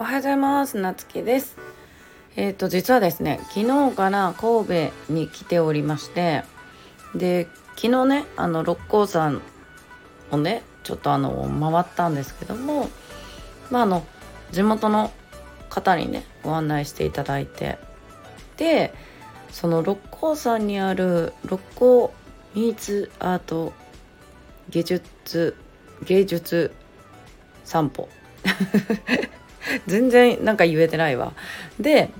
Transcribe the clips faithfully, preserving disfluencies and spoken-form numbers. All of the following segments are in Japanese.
おはようございます。なつきです。えっと実はですね、昨日から神戸に来ておりまして、で昨日ねあの六甲山をねちょっとあの回ったんですけども、まああの地元の方にねご案内していただいて、でその六甲山にある六甲ミーツアート芸術芸術散歩全然なんか言えてないわ。で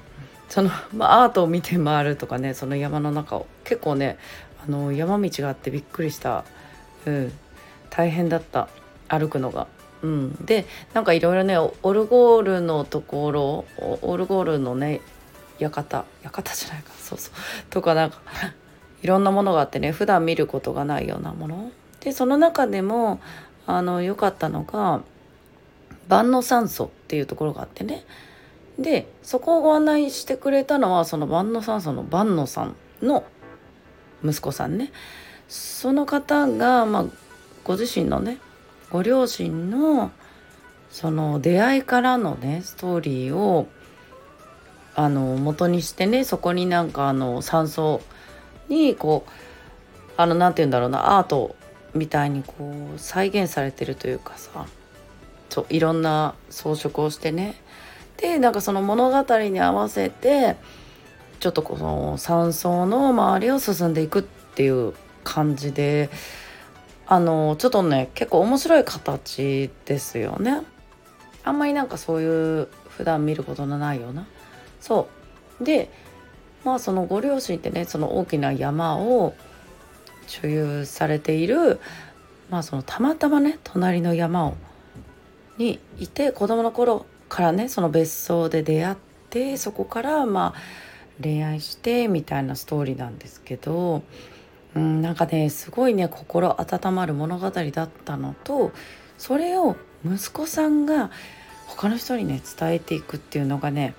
その、まあ、アートを見て回るとかね、その山の中を結構ねあの山道があってびっくりした、うん、大変だった歩くのが、うん、でなんかいろいろねオルゴールのところオルゴールのね館館じゃないかそうそうとかなんかいろんなものがあってね、普段見ることがないようなもので、その中でもあの良かったのが万能山荘っていうところがあってね、でそこをご案内してくれたのはその万能山荘の万能さんの息子さんね、その方が、まあ、ご自身のねご両親のその出会いからのねストーリーをあの元にしてね、そこになんかあの山荘にこうあのなんていうんだろうなアートみたいにこう再現されてるというかさ、そういろんな装飾をしてね、でなんかその物語に合わせてちょっとこの山荘の周りを進んでいくっていう感じで、あのちょっとね結構面白い形ですよね。あんまりなんかそういう普段見ることのないような、そうでまあそのご両親ってねその大きな山を所有されている、まあそのたまたまね隣の山をにいて子供の頃からねその別荘で出会って、そこからまあ恋愛してみたいなストーリーなんですけど、うん、なんかねすごいね心温まる物語だったのと、それを息子さんが他の人にね伝えていくっていうのがね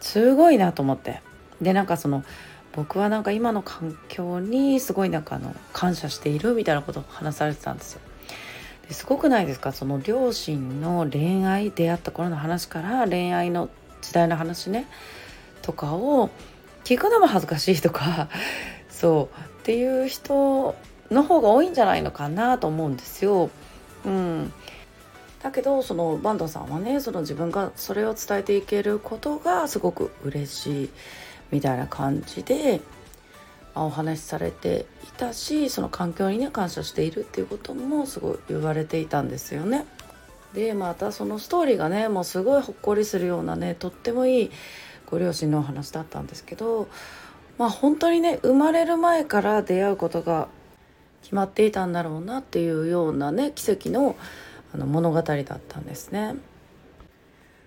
すごいなと思って、でなんかその僕はなんか今の環境にすごいなんかあの感謝しているみたいなことを話されてたんですよ。ですごくないですか、その両親の恋愛出会った頃の話から恋愛の時代の話ねとかを聞くのも恥ずかしいとかそうっていう人の方が多いんじゃないのかなと思うんですよ、うん、だけどその坂東さんはねその自分がそれを伝えていけることがすごく嬉しいみたいな感じでお話しされていたし、その環境にね感謝しているっていうこともすごい言われていたんですよね。でまたそのストーリーがねもうすごいほっこりするようなねとってもいいご両親のお話だったんですけど、まあ本当にね生まれる前から出会うことが決まっていたんだろうなっていうようなね奇跡の、あの物語だったんですね。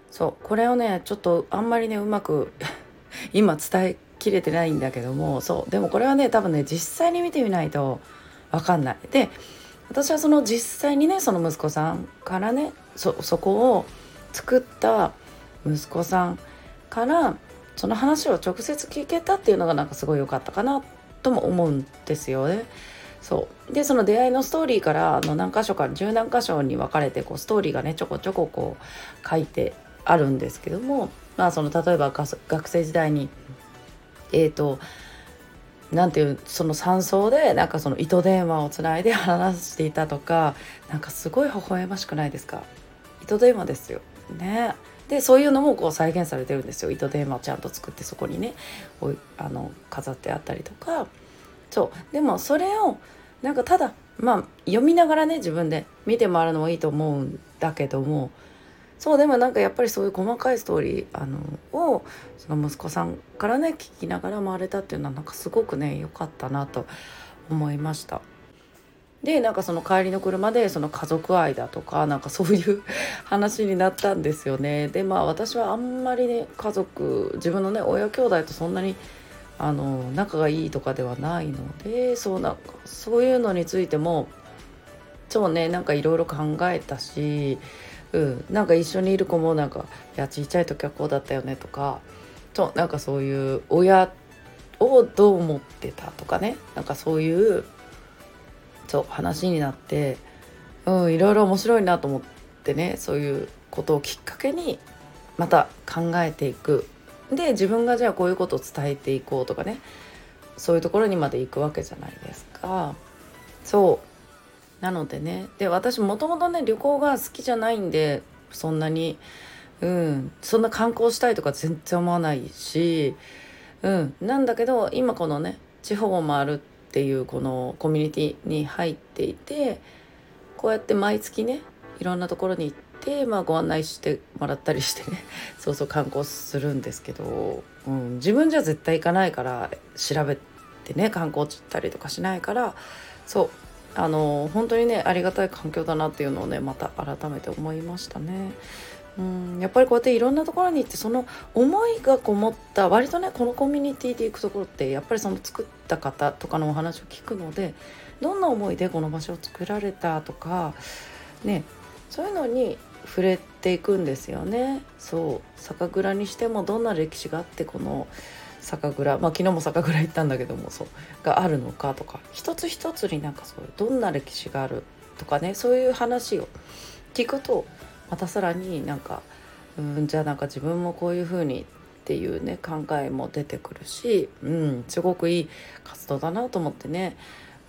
そうこれをねちょっとあんまりねうまく今伝え切れてないんだけども、そうでもこれはね多分ね実際に見てみないと分かんないで、私はその実際にねその息子さんからね そ, そこを作った息子さんからその話を直接聞けたっていうのがなんかすごい良かったかなとも思うんですよね。そうでその出会いのストーリーからの何箇所か十何箇所に分かれてこうストーリーがねちょこちょここう書いてあるんですけども、まあその例えば学生時代にえーと、なんていうその山荘でなんかその糸電話をつないで話していたとか、なんかすごい微笑ましくないですか、糸電話ですよね。でそういうのもこう再現されてるんですよ。糸電話ちゃんと作ってそこにねおあの飾ってあったりとか、そうでもそれをなんかただまあ読みながらね自分で見て回るのもいいと思うんだけども、そうでもなんかやっぱりそういう細かいストーリーあのをその息子さんからね聞きながら回れたっていうのはなんかすごくね良かったなと思いました。でなんかその帰りの車でその家族愛だとかなんかそういう話になったんですよね。でまあ私はあんまりね家族自分のね親兄弟とそんなにあの仲がいいとかではないので、そうなんかそういうのについてもそうねなんかいろいろ考えたし、うん、なんか一緒にいる子もなんかいや小さい時はこうだったよねとか、となんかそういう親をどう思ってたとかね、なんかそういうそう話になって、うん、いろいろ面白いなと思ってね、そういうことをきっかけにまた考えていく。で自分がじゃあこういうことを伝えていこうとかね、そういうところにまで行くわけじゃないですか。そうなのでね、で私もともとね旅行が好きじゃないんで、そんなにうんそんな観光したいとか全然思わないし、うんなんだけど今このね地方を回るっていうこのコミュニティに入っていて、こうやって毎月ねいろんなところに行ってで、まあ、ご案内してもらったりしてね、そうそう観光するんですけど、うん、自分じゃ絶対行かないから調べてね観光地行ったりとかしないから、そうあの本当にねありがたい環境だなっていうのをねまた改めて思いましたね。うんやっぱりこうやっていろんなところに行って、その思いがこもった割とねこのコミュニティで行くところってやっぱりその作った方とかのお話を聞くので、どんな思いでこの場所を作られたとかね、そういうのに触れていくんですよね。そう酒蔵にしてもどんな歴史があってこの酒蔵、まあ昨日も酒蔵行ったんだけども、そうがあるのかとか、一つ一つになんかそういうどんな歴史があるとかね、そういう話を聞くとまたさらになんかうんじゃあなんか自分もこういう風にっていうね考えも出てくるし、うんすごくいい活動だなと思ってね、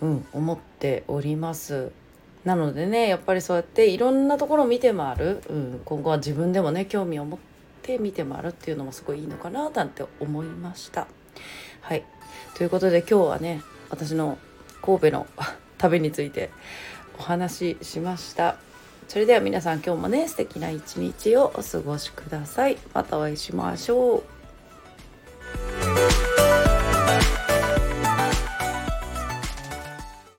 うん思っております。なのでねやっぱりそうやっていろんなところを見て回る、うん、今後は自分でもね興味を持って見て回るっていうのもすごいいいのかななんて思いました。はいということで今日はね私の神戸の旅についてお話ししました。それでは皆さん今日もね素敵な一日をお過ごしください。またお会いしましょう。